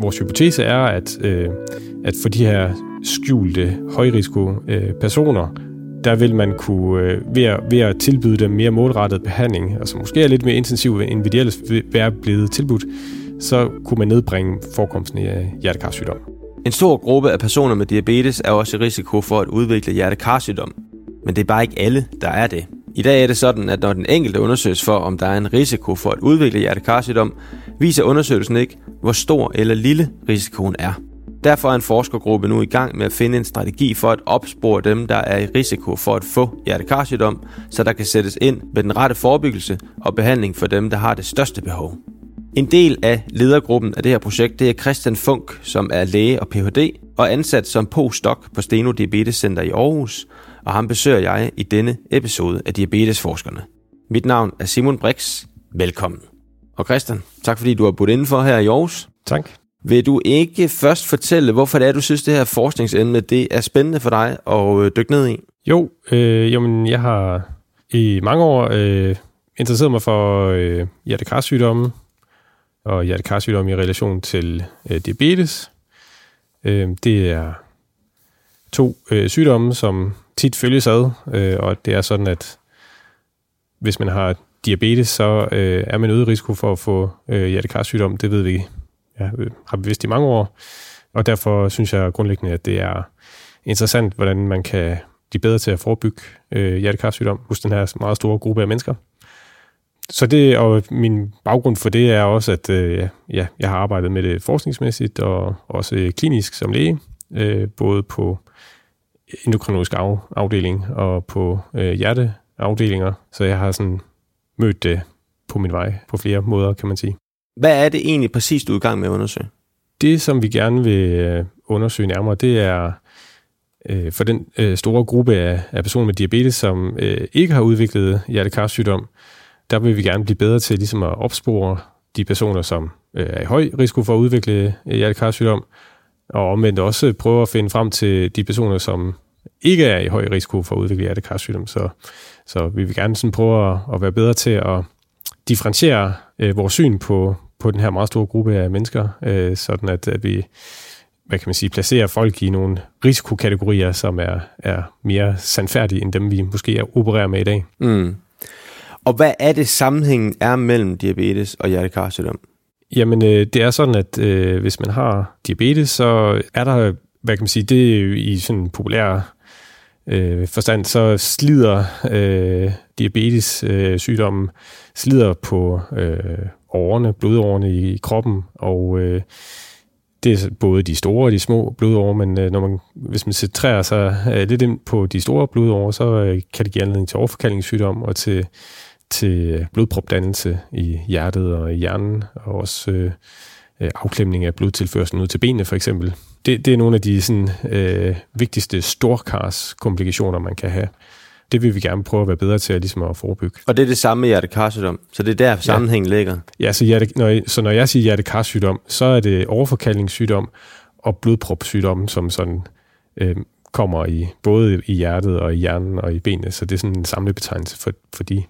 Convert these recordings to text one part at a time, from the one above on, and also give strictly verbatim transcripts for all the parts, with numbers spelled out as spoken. Vores hypotese er, at, øh, at for de her skjulte højrisikopersoner, øh, der vil man kunne, øh, ved, at, ved at tilbyde dem mere målrettet behandling, altså måske er lidt mere intensiv end vi ellers er blevet tilbudt, så kunne man nedbringe forekomsten af hjertekarsygdom. En stor gruppe af personer med diabetes er også i risiko for at udvikle hjertekarsygdom. Men det er bare ikke alle, der er det. I dag er det sådan, at når den enkelte undersøges for, om der er en risiko for at udvikle hjertekarsygdom, viser undersøgelsen ikke, hvor stor eller lille risikoen er. Derfor er en forskergruppe nu i gang med at finde en strategi for at opspore dem, der er i risiko for at få hjertekarsygdom, så der kan sættes ind med den rette forebyggelse og behandling for dem, der har det største behov. En del af ledergruppen af det her projekt, det er Christian Funck, som er læge og Ph.D. og ansat som postdoc på Steno Diabetes Center i Aarhus, og ham besøger jeg i denne episode af Diabetesforskerne. Mit navn er Simon Brix. Velkommen. Og Christian, tak fordi du har budt indenfor her i Aarhus. Tak. Vil du ikke først fortælle, hvorfor det er, du synes, det her forskningsemne det er spændende for dig at dykke ned i? Jo, øh, jamen, jeg har i mange år øh, interesseret mig for øh, hjertekarsygdomme, og hjertekarsygdomme i relation til øh, diabetes. Øh, det er to øh, sygdomme, som tit følges ad, øh, og det er sådan, at hvis man har diabetes, så øh, er man øget risiko for at få øh, hjertekarsygdom. Det ved vi, ja, har vi vidst i mange år, og derfor synes jeg grundlæggende, at det er interessant, hvordan man kan blive bedre til at forebygge øh, hjertekarsygdom hos den her meget store gruppe af mennesker. Så det, og min baggrund for det er også, at øh, ja, jeg har arbejdet med det forskningsmæssigt og også klinisk som læge, øh, både på endokrinologisk af, afdeling og på øh, hjerteafdelinger, så jeg har sådan mødt det på min vej på flere måder, kan man sige. Hvad er det egentlig præcis, du er i gang med at undersøge? Det, som vi gerne vil undersøge nærmere, det er øh, for den øh, store gruppe af, af personer med diabetes, som øh, ikke har udviklet hjertekarsygdom, der vil vi gerne blive bedre til ligesom at opspore de personer, som øh, er i høj risiko for at udvikle øh, hjertekarsygdom, og omvendt også prøve at finde frem til de personer, som ikke er i høj risiko for at udvikle hjertekarsygdom. Så, så vi vil gerne sådan prøve at, at være bedre til at differentiere øh, vores syn på, på den her meget store gruppe af mennesker, øh, sådan at, at vi hvad kan man sige, placerer folk i nogle risikokategorier, som er, er mere sandfærdige end dem, vi måske opererer med i dag. Mm. Og hvad er det, sammenhængen er mellem diabetes og hjertekarsygdom? Jamen, det er sådan, at øh, hvis man har diabetes, så er der, hvad kan man sige, det i sådan populær øh, forstand, så slider øh, diabetes øh, sygdommen, slider på øh, årerne, blodårerne i kroppen, og øh, det er både de store og de små blodårer, men øh, når man, hvis man centrerer sig øh, lidt ind på de store blodårer, så øh, kan det give anledning til overforkalkningssygdom og til til blodpropdannelse i hjertet og i hjernen, og også øh, afklemning af blodtilførslen ud til benene for eksempel. Det, det er nogle af de sådan, øh, vigtigste storkarskomplikationer, man kan have. Det vil vi gerne prøve at være bedre til at, ligesom at forebygge. Og det er det samme med hjertekarsygdom, så det er der sammenhængen ja. ligger? Ja, så, hjerte, når jeg, så når jeg siger hjertekarsygdom, så er det overforkalkningssygdom og blodpropsygdom, som sådan øh, kommer i både i hjertet og i hjernen og i benene, så det er sådan en samlebetegnelse for, for de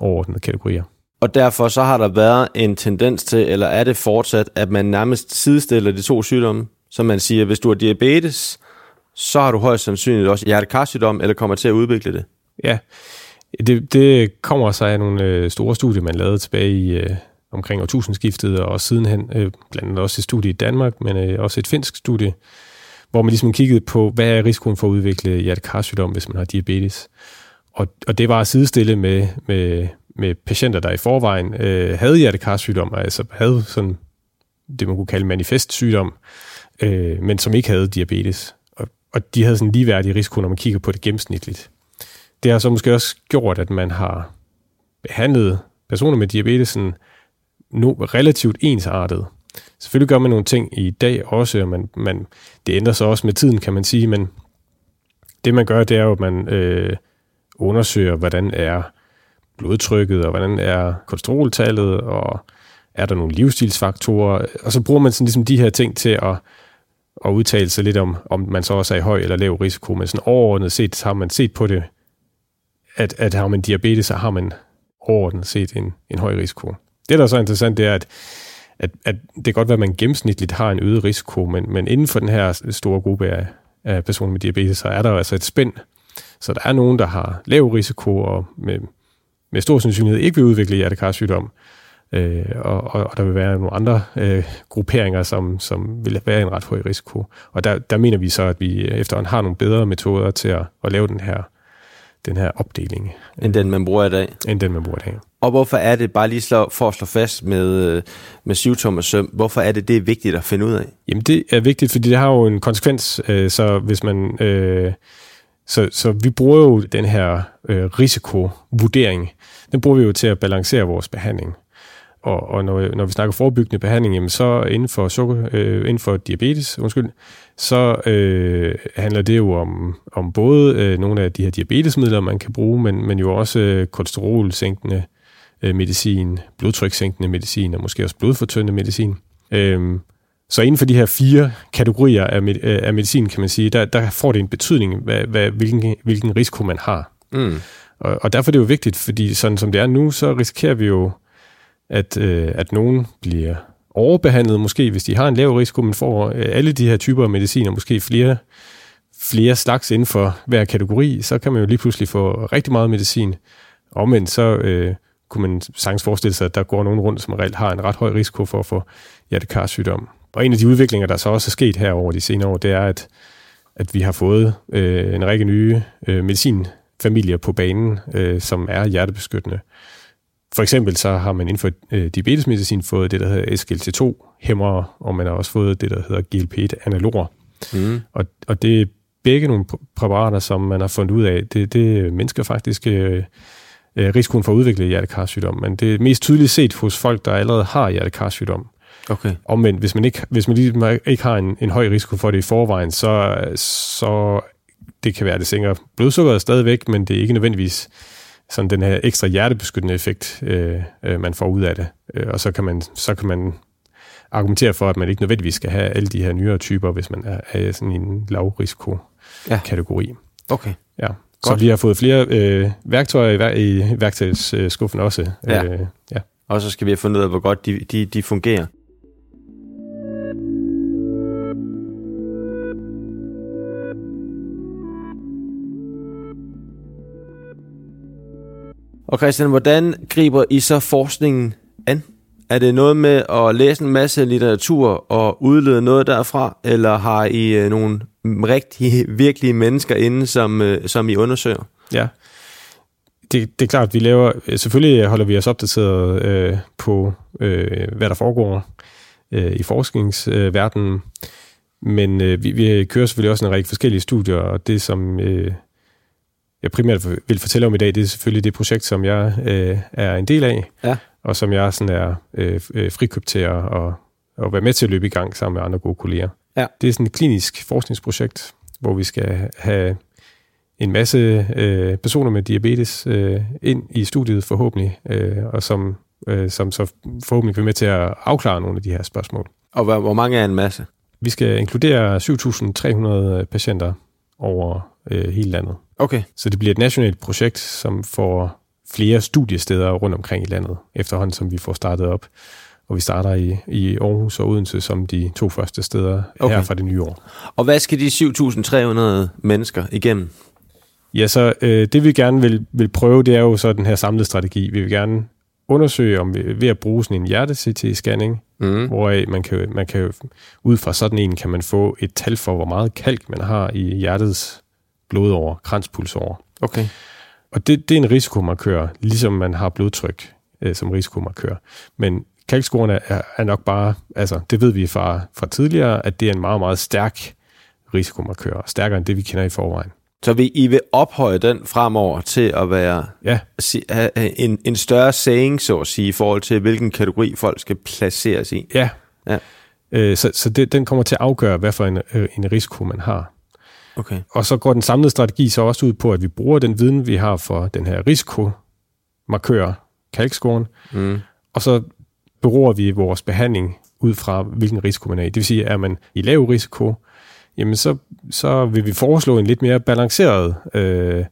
overordnede kategorier. Og derfor så har der været en tendens til, eller er det fortsat, at man nærmest sidestiller de to sygdomme, så man siger, at hvis du har diabetes, så har du højst sandsynligt også hjertekarsygdom, eller kommer til at udvikle det? Ja, det, det kommer sig af nogle store studier, man lavede tilbage i øh, omkring årtusindskiftet, og også sidenhen, øh, blandt andet også et studie i Danmark, men øh, også et finsk studie, hvor man ligesom kiggede på, hvad er risikoen for at udvikle hjertekarsygdom, hvis man har diabetes. Og, og det var at sidestille med, med, med patienter, der i forvejen øh, havde hjertekarsygdom, altså havde sådan det, man kunne kalde manifestsygdom, øh, men som ikke havde diabetes. Og, og de havde sådan ligeværdige risiko, når man kigger på det gennemsnitligt. Det har så måske også gjort, at man har behandlet personer med diabetesen no, relativt ensartet. Selvfølgelig gør man nogle ting i dag også, og man, man, det ændrer sig også med tiden, kan man sige, men det man gør, det er jo, at man øh, undersøger, hvordan er blodtrykket, og hvordan er kolesteroltallet, og er der nogle livsstilsfaktorer, og så bruger man sådan ligesom de her ting til at, at udtale sig lidt om, om man så også er i høj eller lav risiko, men sådan overordnet set har man set på det, at, at har man diabetes, så har man overordnet set en, en høj risiko. Det, der er så interessant, det er, at at, at det kan godt være, at man gennemsnitligt har en øget risiko, men, men inden for den her store gruppe af, af personer med diabetes, så er der altså et spænd. Så der er nogen, der har lav risiko og med, med stor sandsynlighed ikke vil udvikle hjertekarsygdom. Øh, og, og, og der vil være nogle andre øh, grupperinger, som, som vil være en ret høj risiko. Og der, der mener vi så, at vi efterhånden har nogle bedre metoder til at, at lave den her, den her opdeling. End den, man bruger i dag? End den, man bruger i dag. Og hvorfor er det, bare lige slå, for at slå fast med, med syvtommer søm, hvorfor er det, det er vigtigt at finde ud af? Jamen det er vigtigt, fordi det har jo en konsekvens, øh, så hvis man... Øh, Så, så vi bruger jo den her øh, risikovurdering, den bruger vi jo til at balancere vores behandling. Og, og når, når vi snakker forebyggende behandling, jamen så inden for, sukker, øh, inden for diabetes, undskyld, så øh, handler det jo om, om både øh, nogle af de her diabetesmidler, man kan bruge, men, men jo også øh, kolesterolsænkende øh, medicin, blodtrykssænkende medicin og måske også blodfortyndende medicin. Øh, Så inden for de her fire kategorier af, med, af medicin, kan man sige, der, der får det en betydning, hvad, hvad, hvilken, hvilken risiko man har. Mm. Og, og derfor er det jo vigtigt, fordi sådan som det er nu, så risikerer vi jo, at, øh, at nogen bliver overbehandlet, måske hvis de har en lav risiko, men får øh, alle de her typer af medicin, og måske flere, flere slags inden for hver kategori, så kan man jo lige pludselig få rigtig meget medicin. Omvendt så... Øh, kunne man sagtens forestille sig, at der går nogen rundt, som reelt har en ret høj risiko for at få hjertekarsygdom. Og en af de udviklinger, der så også er sket her over de senere år, det er, at, at vi har fået øh, en række nye øh, medicinfamilier på banen, øh, som er hjertebeskyttende. For eksempel så har man inden for øh, diabetesmedicin fået det, der hedder S G L T to hæmmere, og man har også fået det, der hedder G L P et analorer. Mm. Og, og det er begge nogle præparater, som man har fundet ud af. Det, det mennesker faktisk... Øh, risikoen for at udvikle hjertekarsygdom, men det er mest tydeligt set hos folk, der allerede har hjertekarsygdom. Okay. Og men hvis man ikke, hvis man lige ikke har en, en høj risiko for det i forvejen, så, så det kan være, det sænker blodsukkeret stadigvæk, men det er ikke nødvendigvis sådan den her ekstra hjertebeskyttende effekt, øh, man får ud af det. Og så kan man, så kan man argumentere for, at man ikke nødvendigvis skal have alle de her nyere typer, hvis man er, er sådan i en lavrisikokategori. Ja. Okay. Ja. Så godt. Vi har fået flere øh, værktøjer i, i værktøjsskuffen også. Ja. Øh, ja. Og så skal vi have fundet ud af, hvor godt de, de, de fungerer. Og Christian, hvordan griber I så forskningen an? Er det noget med at læse en masse litteratur og udlede noget derfra, eller har I nogle rigtige, virkelige mennesker inde, som, som I undersøger? Ja, det, det er klart, at vi laver... Selvfølgelig holder vi os opdateret øh, på, øh, hvad der foregår øh, i forskningsverdenen, men øh, vi, vi kører selvfølgelig også en række forskellige studier, og det, som øh, jeg primært vil fortælle om i dag, det er selvfølgelig det projekt, som jeg øh, er en del af, ja. Og som jeg sådan er øh, frikøbt til at, at, at være med til at løbe i gang sammen med andre gode kolleger. Ja. Det er sådan et klinisk forskningsprojekt, hvor vi skal have en masse øh, personer med diabetes øh, ind i studiet forhåbentlig, øh, og som, øh, som så forhåbentlig kan være med til at afklare nogle af de her spørgsmål. Og hvor, hvor mange er en masse? Vi skal inkludere syv tusind tre hundrede patienter over øh, hele landet. Okay. Så det bliver et nationalt projekt, som får flere studiesteder rundt omkring i landet, efterhånden som vi får startet op. Og vi starter i, i Aarhus og Odense som de to første steder okay. her fra det nye år. Og hvad skal de syv tusind tre hundrede mennesker igennem? Ja, så øh, det vi gerne vil, vil prøve, det er jo så den her samlede strategi. Vi vil gerne undersøge om vi, ved at bruge sådan en hjerte-C T scanning, mm. hvor man kan, man kan ud fra sådan en, kan man få et tal for, hvor meget kalk man har i hjertets blodårer, kranspulsårer. Okay. Og det, det er en risikomarkør, ligesom man har blodtryk øh, som risikomarkør. Men kalkscorerne er nok bare, altså det ved vi fra, fra tidligere, at det er en meget, meget stærk risikomarkør, stærkere end det, vi kender i forvejen. Så vil I vil ophøje den fremover til at være ja. en, en større saying, så at sige, i forhold til, hvilken kategori folk skal placeres i? Ja, ja. Øh, så, så det, den kommer til at afgøre, hvad for en, en risiko man har. Okay. Og så går den samlede strategi så også ud på, at vi bruger den viden, vi har for den her risikomarkør, kalkscoren, mm. og så beror vi vores behandling ud fra, hvilken risiko man er i. Det vil sige, er man i lav risiko, jamen så, så vil vi foreslå en lidt mere balanceret øh,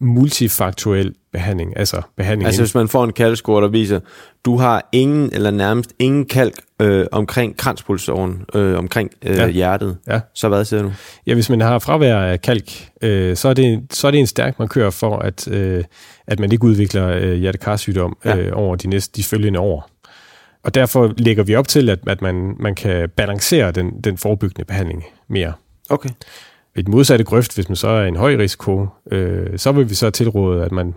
multifaktuel behandling, altså behandling. Altså hvis man får en kalkscore, der viser, du har ingen eller nærmest ingen kalk øh, omkring kranspulsåren, øh, omkring øh, ja. hjertet, ja. Så hvad siger du? Ja, hvis man har fravær af kalk, øh, så, er det, så er det en stærk markør for, at, øh, at man ikke udvikler øh, hjertekarsygdom øh, ja. over de næste de følgende år. Og derfor lægger vi op til, at, at man, man kan balancere den, den forebyggende behandling mere. Okay. Ved den modsatte grøft, hvis man så er en høj risiko, øh, så vil vi så tilråde, at man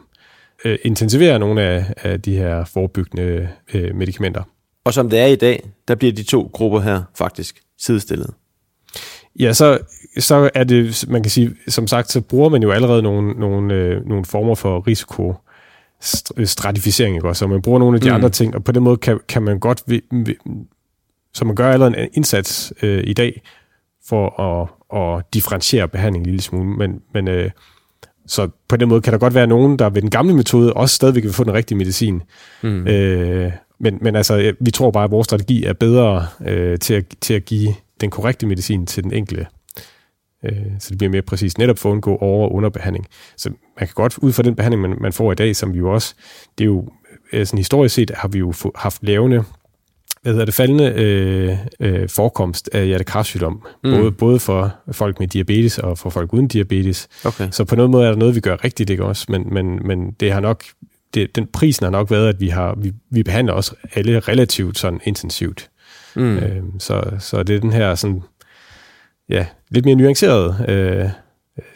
øh, intensiverer nogle af, af de her forebyggende øh, medicamenter. Og som det er i dag, der bliver de to grupper her faktisk sidestillet. Ja, så, så er det, man kan sige, som sagt, så bruger man jo allerede nogle, nogle, øh, nogle former for risiko. Stratificering, ikke også? Så man bruger nogle af de mm. andre ting, og på den måde kan, kan man godt, så man gør allerede en indsats øh, i dag, for at, at differentiere behandlingen en lille smule, men, men øh, så på den måde kan der godt være nogen, der ved den gamle metode også stadigvæk vil få den rigtige medicin. Mm. Øh, men, men altså, vi tror bare, at vores strategi er bedre øh, til, at, til at give den korrekte medicin til den enkelte. Så det bliver mere præcist netop for at undgå over- og underbehandling. Så man kan godt, ud fra den behandling, man, man får i dag, som vi jo også, det er jo, sådan historisk set, har vi jo få, haft lavende, hvad hedder det, faldende øh, øh, forekomst af hjertekarsygdom, mm. både, både for folk med diabetes og for folk uden diabetes. Okay. Så på nogen måde er der noget, vi gør rigtigt, ikke også? Men, men, men det har nok, det, den prisen har nok været, at vi, har, vi, vi behandler os alle relativt sådan intensivt. Mm. Øh, så, så det er den her sådan, ja, lidt mere nuanceret øh,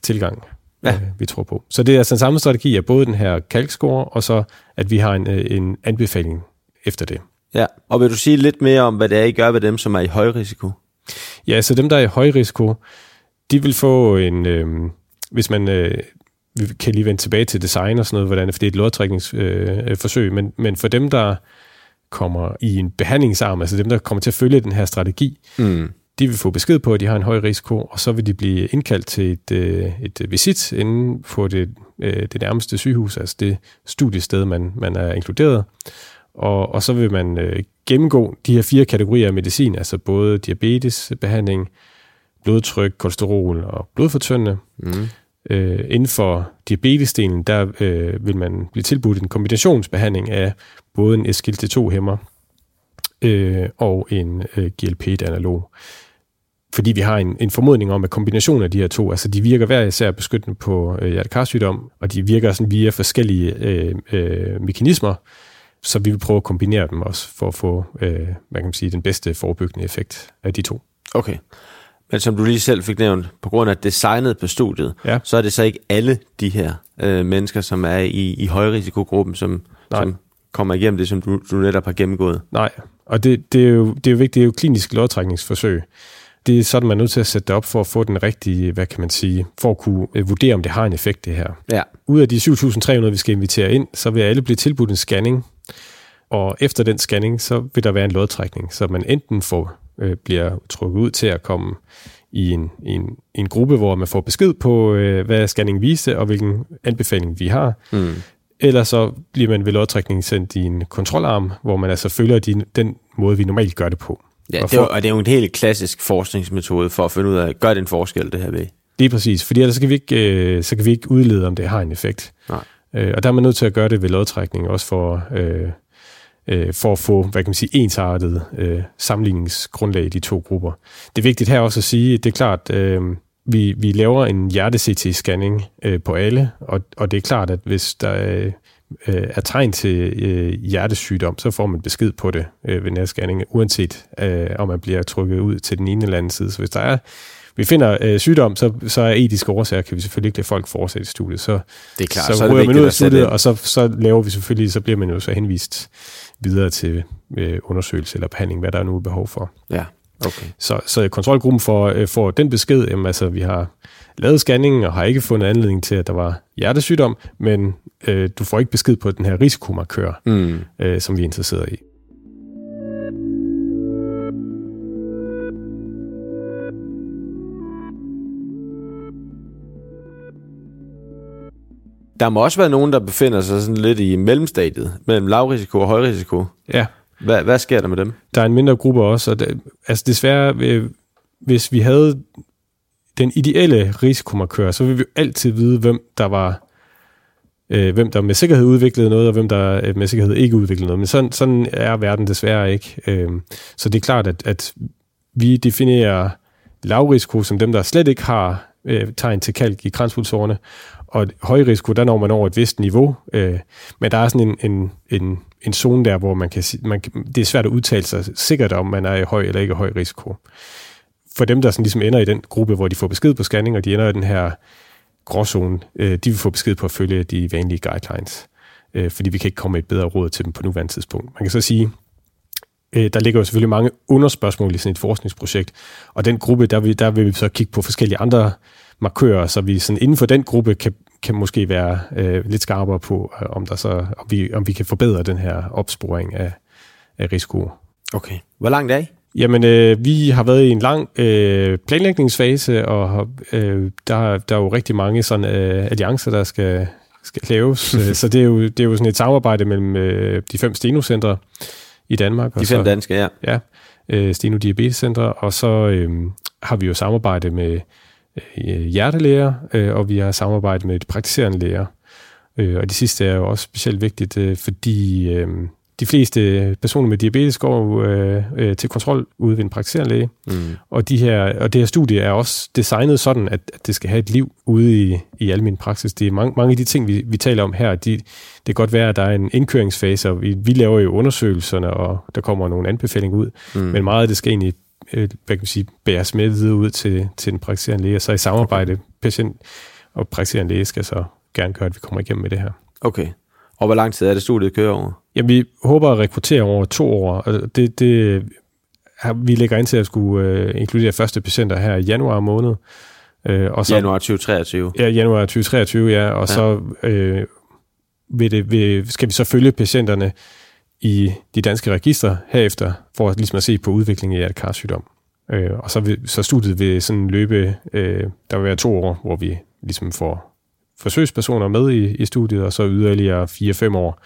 tilgang, ja. øh, vi tror på. Så det er altså den samme strategi af både den her kalkscore, og så at vi har en, en anbefaling efter det. Ja, og vil du sige lidt mere om, hvad det er, I gør ved dem, som er i høj risiko? Ja, så dem, der er i høj risiko, de vil få en, øh, hvis man, øh, vi kan lige vende tilbage til design og sådan noget, hvordan, for det er et lodtrækningsforsøg, øh, men, men for dem, der kommer i en behandlingsarm, altså dem, der kommer til at følge den her strategi, mm. de vil få besked på, at de har en høj risiko, og så vil de blive indkaldt til et, et visit inden på det, det nærmeste sygehus, altså det studiested, man, man er inkluderet. Og, og så vil man gennemgå de her fire kategorier af medicin, altså både diabetesbehandling, blodtryk, kolesterol og blodfortyndende. Mm. Øh, inden for diabetesdelen, der øh, vil man blive tilbudt en kombinationsbehandling af både en S G L T to hæmmer øh, og en øh, G L P et analog. Fordi vi har en, en formodning om, at kombinationen af de her to, altså de virker hver især beskyttende på øh, hjertekarsygdom, og de virker sådan via forskellige øh, øh, mekanismer, så vi vil prøve at kombinere dem også, for at få øh, man kan sige, den bedste forebyggende effekt af de to. Okay, men som du lige selv fik nævnt, på grund af designet på studiet, ja. så er det så ikke alle de her øh, mennesker, som er i, i højrisikogruppen, som, som kommer igennem det, som du, du netop har gennemgået. Nej, og det, det, er jo, det er jo vigtigt, det er jo klinisk lodtrækningsforsøg. Det er sådan, man er nødt til at sætte det op for at få den rigtige, hvad kan man sige, for at kunne vurdere, om det har en effekt, det her. Ja. Ud af de syv tusind tre hundrede, vi skal invitere ind, så vil alle blive tilbudt en scanning, og efter den scanning, så vil der være en lodtrækning, så man enten får, øh, bliver trukket ud til at komme i en, en, en gruppe, hvor man får besked på, øh, hvad scanningen viste, og hvilken anbefaling vi har. Mm. Eller så bliver man ved lodtrækningen sendt i en kontrolarm, hvor man altså følger de, den måde, vi normalt gør det på. Ja, og, for, det er, og det er jo en helt klassisk forskningsmetode for at finde ud af, gør det en forskel, det her ved? Det er præcis, fordi ellers kan vi ikke, øh, så kan vi ikke udlede, om det har en effekt. Nej. Øh, og der er man nødt til at gøre det ved lodtrækning, også for... Øh, for at få, hvad kan man sige, ensartet øh, sammenligningsgrundlag i de to grupper. Det er vigtigt her også at sige, at det er klart, øh, vi, vi laver en hjerte-C T scanning øh, på alle, og, og det er klart, at hvis der øh, er tegn til øh, hjertesygdom, så får man besked på det øh, ved nærscanning, uanset øh, om man bliver trykket ud til den ene eller anden side. Så hvis der er, vi finder øh, sygdom, så, så er etiske årsager, kan vi selvfølgelig ikke lade folk fortsætte studiet. Så, det er klart, så, så ryger man ud af studiet, og så, så laver vi selvfølgelig, så bliver man jo så henvist videre til øh, undersøgelse eller behandling, hvad der nu er behov for. Ja, okay. Så, så kontrolgruppen får, øh, får den besked, jamen, altså vi har lavet scanningen og har ikke fundet anledning til, at der var hjertesygdom, men øh, du får ikke besked på den her risikomarkør, mm. øh, som vi er interesseret i. Der må også være nogen, der befinder sig sådan lidt i mellemstadiet, mellem lavrisiko og højrisiko. Ja. Hvad, hvad sker der med dem? Der er en mindre gruppe også, og det, altså desværre, hvis vi havde den ideelle risikomarkør, så ville vi jo altid vide, hvem der var øh, hvem der med sikkerhed udviklede noget, og hvem der øh, med sikkerhed ikke udviklede noget. Men sådan, sådan er verden desværre ikke. Øh, så det er klart, at, at vi definerer lavrisiko som dem, der slet ikke har øh, tegn til kalk i kranspulsårene, og højrisiko, der når man over et vist niveau. Øh, men der er sådan en, en, en, en zone der, hvor man kan, man, det er svært at udtale sig sikkert om, man er i høj eller ikke høj risiko. For dem, der sådan ligesom ender i den gruppe, hvor de får besked på scanning, og de ender i den her gråzone, øh, de vil få besked på at følge de vanlige guidelines, øh, fordi vi kan ikke komme et bedre råd til dem på nuværende tidspunkt. Man kan så sige, øh, der ligger jo selvfølgelig mange underspørgsmål i sådan et forskningsprojekt, og den gruppe, der vil, der vil vi så kigge på forskellige andre markører, så vi sådan inden for den gruppe kan, kan måske være øh, lidt skarpere på, øh, om, der så, om, vi, om vi kan forbedre den her opsporing af, af risiko. Okay. Hvor langt er I? Jamen, øh, vi har været i en lang øh, planlægningsfase, og øh, der, der er jo rigtig mange sådan, øh, alliancer, der skal, skal laves. Så det er, jo, det er jo sådan et samarbejde mellem øh, de fem Steno-centre i Danmark. De fem og så, danske, ja. Ja, øh, Steno Diabetes Center, og så øh, har vi jo samarbejde med øh, hjertelæger, øh, og vi har samarbejde med de praktiserende læger. Øh, og det sidste er jo også specielt vigtigt, øh, fordi... Øh, De fleste personer med diabetes går øh, øh, til kontrol ude ved en praktiserende læge, mm. og, de her, og det her studie er også designet sådan, at, at det skal have et liv ude i, i almen praksis. Det er mange, mange af de ting, vi, vi taler om her, de, det kan godt være, at der er en indkøringsfase, og vi, vi laver jo undersøgelserne, og der kommer nogle anbefalinger ud, mm. men meget af det skal egentlig øh, hvad kan man sige, bæres med videre ud til, til den praktiserende læge, og så i samarbejde, patient og praktiserende læge skal så gerne gøre, at vi kommer igennem med det her. Okay. Og hvor lang tid er det studiet kører over? Jamen, vi håber at rekruttere over to år. Det, det, vi lægger ind til at skulle øh, inkludere første patienter her i januar måned. Øh, og så, januar tyve treogtyve? Ja, januar tyve treogtyve, ja. Og ja. Så øh, vil det, vil, skal vi så følge patienterne i de danske registre herefter, for ligesom at se på udviklingen af hjertekarsygdom. Øh, og så, vil, så studiet vil sådan løbe, øh, der vil være to år, hvor vi ligesom får... forsøgspersoner med i, i studiet, og så yderligere fire til fem år.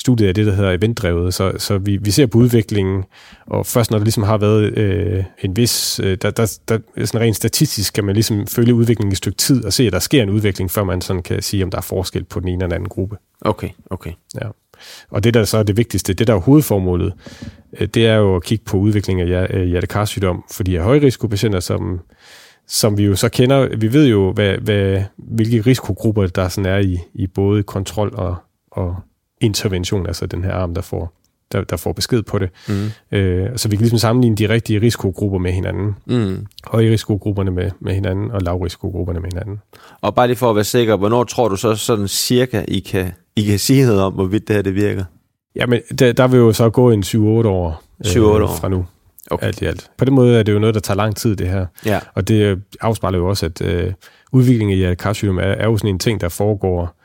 Studiet er det, der hedder eventdrevet, så, så vi, vi ser på udviklingen, og først når der ligesom har været øh, en vis, øh, der, der, der, sådan rent statistisk kan man ligesom følge udviklingen i et stykke tid, og se, at der sker en udvikling, før man sådan kan sige, om der er forskel på den ene eller den anden gruppe. Okay, okay. Ja. Og det, der så er det vigtigste, det der er hovedformålet, øh, det er jo at kigge på udviklingen af hjertekarsygdom, fordi af højrisikopatienter, som som vi jo så kender, vi ved jo, hvad, hvad, hvilke risikogrupper der sådan er i, i både kontrol og, og intervention, altså den her arm, der får, der, der får besked på det. Mm. Øh, så vi kan ligesom sammenligne de rigtige risikogrupper med hinanden. Mm. Høje risikogrupperne med, med hinanden, og lav risikogrupperne med hinanden. Og bare lige for at være sikker, hvornår tror du så sådan cirka, I kan, I kan sige noget om, hvorvidt det her det virker? Jamen, der, der vil jo så gå en syv otte år, øh, år fra nu. Okay. Alt i alt. På den måde er det jo noget, der tager lang tid, det her. Ja. Og det afspejler jo også, at øh, udviklingen i hjertekarsygdom er, er jo sådan en ting, der foregår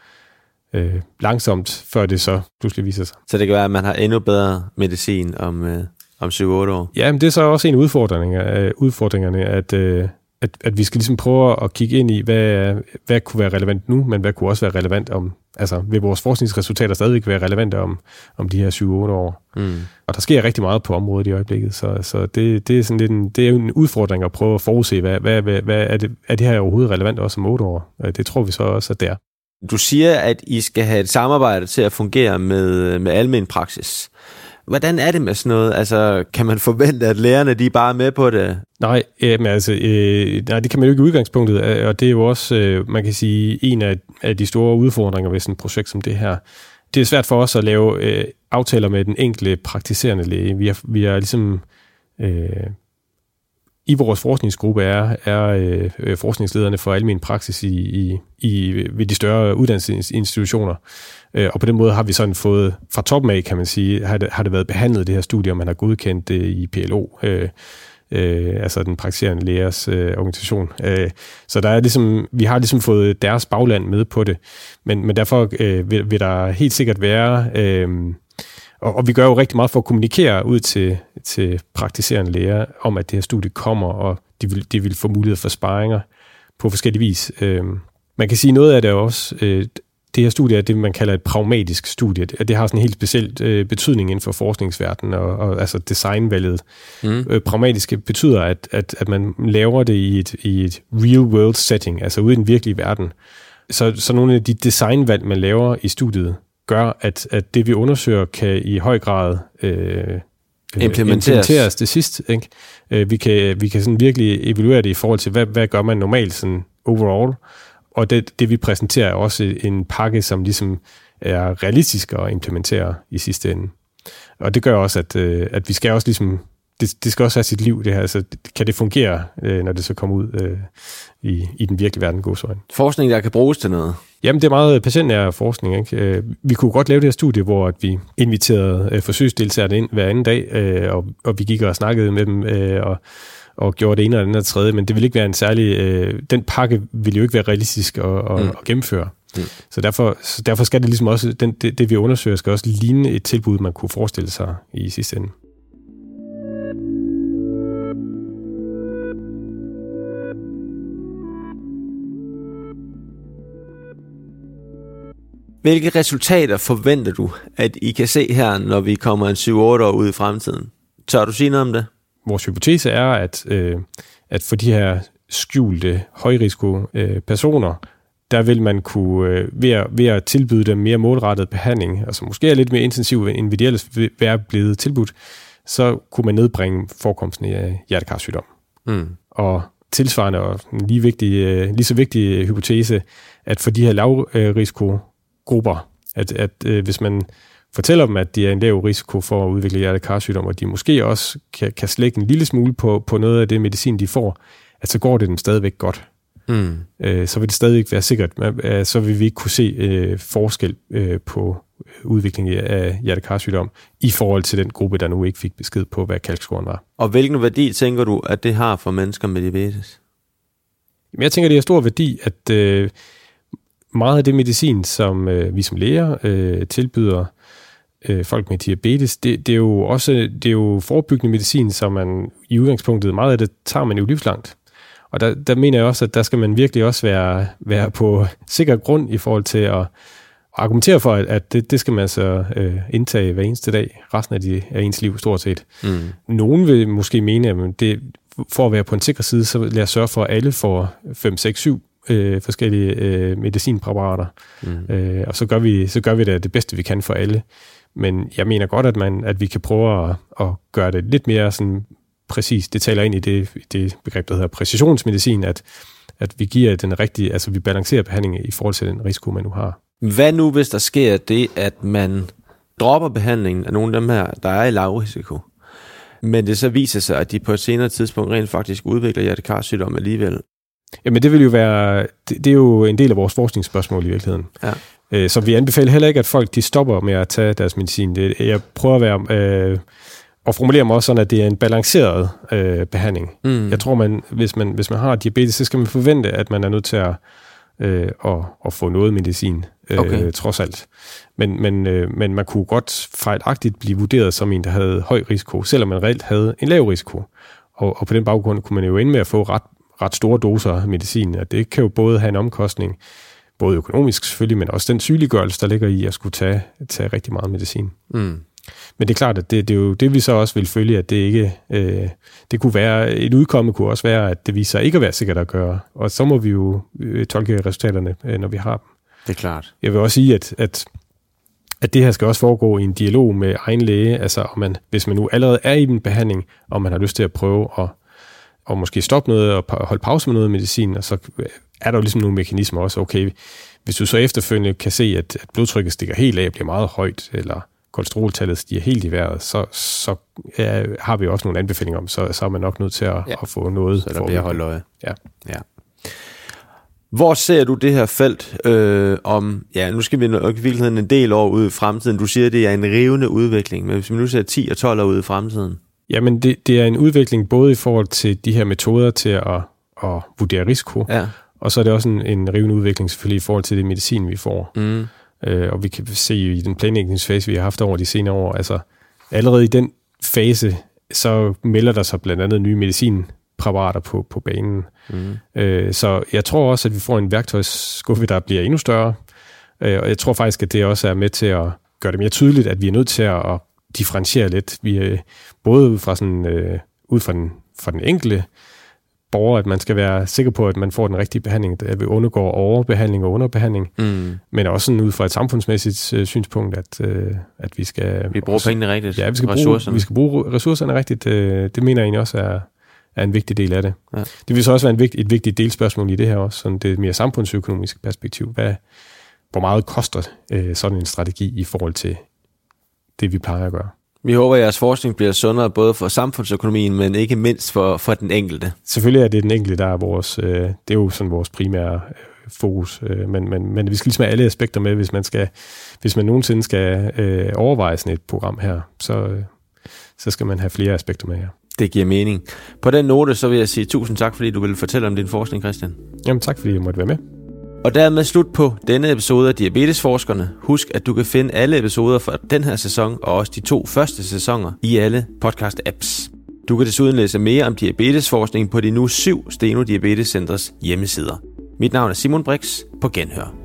øh, langsomt, før det så pludselig viser sig. Så det kan være, at man har endnu bedre medicin om, øh, om syv otte år? Ja, men det er så også en af udfordringer, øh, udfordringerne, at, øh, at, at vi skal ligesom prøve at kigge ind i, hvad, hvad kunne være relevant nu, men hvad kunne også være relevant om, altså vil vores forskningsresultater stadig være relevante om, om de her syv otte år. Mm. Og der sker rigtig meget på området i øjeblikket, så, så det, det er sådan lidt en, det er en udfordring at prøve at forudse, hvad, hvad, hvad, hvad er, det, er det her overhovedet relevant også om otte år? Det tror vi så også, at det er. Du siger, at I skal have et samarbejde til at fungere med, med almen praksis. Hvordan er det med sådan noget? Altså, kan man forvente, at lærerne de bare er med på det? Nej, jamen, altså, øh, nej, det kan man jo ikke i udgangspunktet, og det er jo også, øh, man kan sige, en af, af de store udfordringer ved sådan et projekt som det her. Det er svært for os at lave øh, aftaler med den enkelte praktiserende læge. Vi er, vi er ligesom... Øh, I vores forskningsgruppe er, er øh, forskningslederne for almen praksis i, i, i, ved de større uddannelsesinstitutioner. Øh, og på den måde har vi sådan fået, fra toppen af kan man sige, har det, har det været behandlet det her studie, og man har godkendt det i P L O, øh, øh, altså den praktiserende lægers øh, organisation. Øh, så der er ligesom, vi har ligesom fået deres bagland med på det. Men, men derfor øh, vil, vil der helt sikkert være... Øh, Og vi gør jo rigtig meget for at kommunikere ud til, til praktiserende læger om, at det her studie kommer, og de vil, de vil få mulighed for sparringer på forskellig vis. Øhm, man kan sige, noget af det også, øh, det her studie er det, man kalder et pragmatisk studie. Det har sådan en helt speciel øh, betydning inden for forskningsverdenen, og, og altså designvalget. Mm. Øh, pragmatisk betyder, at, at, at man laver det i et, i et real-world setting, altså ude i den virkelige verden. Så, så nogle af de designvalg, man laver i studiet, gør, at, at det, vi undersøger, kan i høj grad øh, implementeres. implementeres til sidst. Ikke? Øh, vi kan, vi kan sådan virkelig evaluere det i forhold til, hvad, hvad gør man normalt sådan overall. Og det, det, vi præsenterer, er også en pakke, som ligesom er realistisk at implementere i sidste ende. Og det gør også, at, øh, at vi skal også ligesom... Det, det skal også have sit liv, det her. Altså, kan det fungere, øh, når det så kommer ud øh, i, i den virkelige verden, gåsøjne? Forskning, der kan bruges til noget? Jamen, det er meget patientnær forskning. Ikke? Vi kunne godt lave det her studie, hvor at vi inviterede øh, forsøgsdeltagerne ind hver anden dag, øh, og, og vi gik og snakkede med dem, øh, og, og gjorde det ene eller andet og tredje, men det ville ikke være en særlig... Øh, den pakke ville jo ikke være realistisk at, at, mm. at gennemføre. Mm. Så, derfor, så derfor skal det ligesom også... Den, det, det, vi undersøger, skal også ligne et tilbud, man kunne forestille sig i sidste ende. Hvilke resultater forventer du, at I kan se her, når vi kommer en syv otte år ud i fremtiden? Tør du sige noget om det? Vores hypotese er, at, øh, at for de her skjulte højrisikopersoner, øh, der vil man kunne, øh, ved, at, ved at tilbyde dem mere målrettet behandling, altså måske er lidt mere intensiv end vi ellers vil være blevet tilbudt, så kunne man nedbringe forekomsten af hjertekarsygdom. Mm. Og tilsvarende og lige, vigtig, øh, lige så vigtig hypotese, at for de her lavrisiko øh, grupper, at, at øh, hvis man fortæller dem, at de er en lav risiko for at udvikle hjertekarsygdom, og de måske også kan, kan slække en lille smule på, på noget af det medicin, de får, at så går det dem stadigvæk godt. Mm. Øh, så vil det stadigvæk være sikkert. Øh, så vil vi ikke kunne se øh, forskel øh, på udviklingen af hjertekarsygdom i forhold til den gruppe, der nu ikke fik besked på, hvad kalkscoren var. Og hvilken værdi tænker du, at det har for mennesker med diabetes? Jamen, jeg tænker, det er stor værdi, at øh, meget af det medicin, som øh, vi som læger øh, tilbyder øh, folk med diabetes, det, det er jo også det er jo forebyggende medicin, som man i udgangspunktet, meget af det tager man jo livslangt. Og der, der mener jeg også, at der skal man virkelig også være, være på sikker grund i forhold til at argumentere for, at det, det skal man så øh, indtage hver eneste dag, resten af, de, af ens liv stort set. Mm. Nogen vil måske mene, at det, for at være på en sikker side, så lad os sørge for, at alle får fem, seks, syv Øh, forskellige øh, medicinpræparater, mm. øh, og så gør vi så gør vi da det bedste vi kan for alle. Men jeg mener godt, at man at vi kan prøve at, at gøre det lidt mere sådan præcist. Det taler ind i det det begreb, der hedder præcisionsmedicin, at at vi giver den rigtige, altså vi balancerer behandlingen i forhold til den risiko man nu har. Hvad nu hvis der sker det, at man dropper behandlingen af nogle af dem her, der er i lav risiko, men det så viser sig, at de på et senere tidspunkt rent faktisk udvikler hjertekarsygdom alligevel? Jamen det vil jo være, det, det er jo en del af vores forskningsspørgsmål i virkeligheden. Ja. Så vi anbefaler heller ikke, at folk de stopper med at tage deres medicin. Det, jeg prøver at være, øh, og formulere mig også sådan, at det er en balanceret øh, behandling. Mm. Jeg tror, man, hvis, man, hvis man har diabetes, så skal man forvente, at man er nødt til at, øh, at, at få noget medicin, øh, okay. trods alt. Men, men, øh, men man kunne godt fejlagtigt blive vurderet som en, der havde høj risiko, selvom man reelt havde en lav risiko. Og, og på den baggrund kunne man jo ende med at få ret ret store doser af medicin, og det kan jo både have en omkostning, både økonomisk selvfølgelig, men også den sygeliggørelse, der ligger i at skulle tage, tage rigtig meget medicin. Mm. Men det er klart, at det, det er jo det, vi så også vil følge, at det ikke, øh, det kunne være, et udkomme kunne også være, at det viser ikke at være sikkert at gøre, og så må vi jo øh, tolke resultaterne, øh, når vi har dem. Det er klart. Jeg vil også sige, at, at at det her skal også foregå i en dialog med egen læge, altså om man, hvis man nu allerede er i en behandling, og man har lyst til at prøve at og måske stoppe noget og holde pause med noget medicin, og så er der jo ligesom nogle mekanismer også. Okay, hvis du så efterfølgende kan se, at blodtrykket stikker helt af, bliver meget højt, eller kolesteroltallet stiger helt i vejret, så, så ja, har vi også nogle anbefalinger om, så, så er man nok nødt til at, ja. at få noget. Så der bliver holdt øje. Ja. Ja. Hvor ser du det her felt øh, om, ja, nu skal vi nok i virkeligheden en del år ude i fremtiden. Du siger, at det er en rivende udvikling, men hvis vi nu ser ti og tolv år ude i fremtiden. Jamen, det, det er en udvikling både i forhold til de her metoder til at, at vurdere risiko, ja. og så er det også en, en rivende udvikling selvfølgelig i forhold til det medicin, vi får. Mm. Øh, og vi kan se i den planlægningsfase, vi har haft over de senere år, altså allerede i den fase, så melder der sig blandt andet nye medicinpræparater på, på banen. Mm. Øh, så jeg tror også, at vi får en værktøjsskuffe, der bliver endnu større, øh, og jeg tror faktisk, at det også er med til at gøre det mere tydeligt, at vi er nødt til at differentiere lidt. Vi er både ud fra sådan øh, ud fra den, fra den enkelte borger, at man skal være sikker på, at man får den rigtige behandling, at vi undergår overbehandling og underbehandling, mm. men også sådan ud fra et samfundsmæssigt øh, synspunkt, at, øh, at vi skal... Vi bruger også, pengene rigtigt, ja, vi skal ressourcerne. Bruge, vi skal bruge ressourcerne rigtigt, øh, det mener jeg egentlig også er, er en vigtig del af det. Ja. Det vil så også være en vigt, et vigtigt delspørgsmål i det her også, sådan det mere samfundsøkonomiske perspektiv. Hvad, hvor meget koster øh, sådan en strategi i forhold til det, vi plejer at gøre? Vi håber, at jeres forskning bliver sundere både for samfundsøkonomien, men ikke mindst for, for den enkelte. Selvfølgelig er det den enkelte, der er vores, øh, det er jo sådan vores primære øh, fokus, øh, men, men, men vi skal ligesom have alle aspekter med, hvis man, skal, hvis man nogensinde skal øh, overveje sådan et program her, så, øh, så skal man have flere aspekter med her. Det giver mening. På den note, så vil jeg sige tusind tak, fordi du ville fortælle om din forskning, Christian. Jamen tak, fordi jeg måtte være med. Og dermed slut på denne episode af Diabetesforskerne. Husk, at du kan finde alle episoder fra den her sæson og også de to første sæsoner i alle podcast-apps. Du kan desuden læse mere om diabetesforskning på de nu syv Steno Diabetes Centers hjemmesider. Mit navn er Simon Brix. På genhør.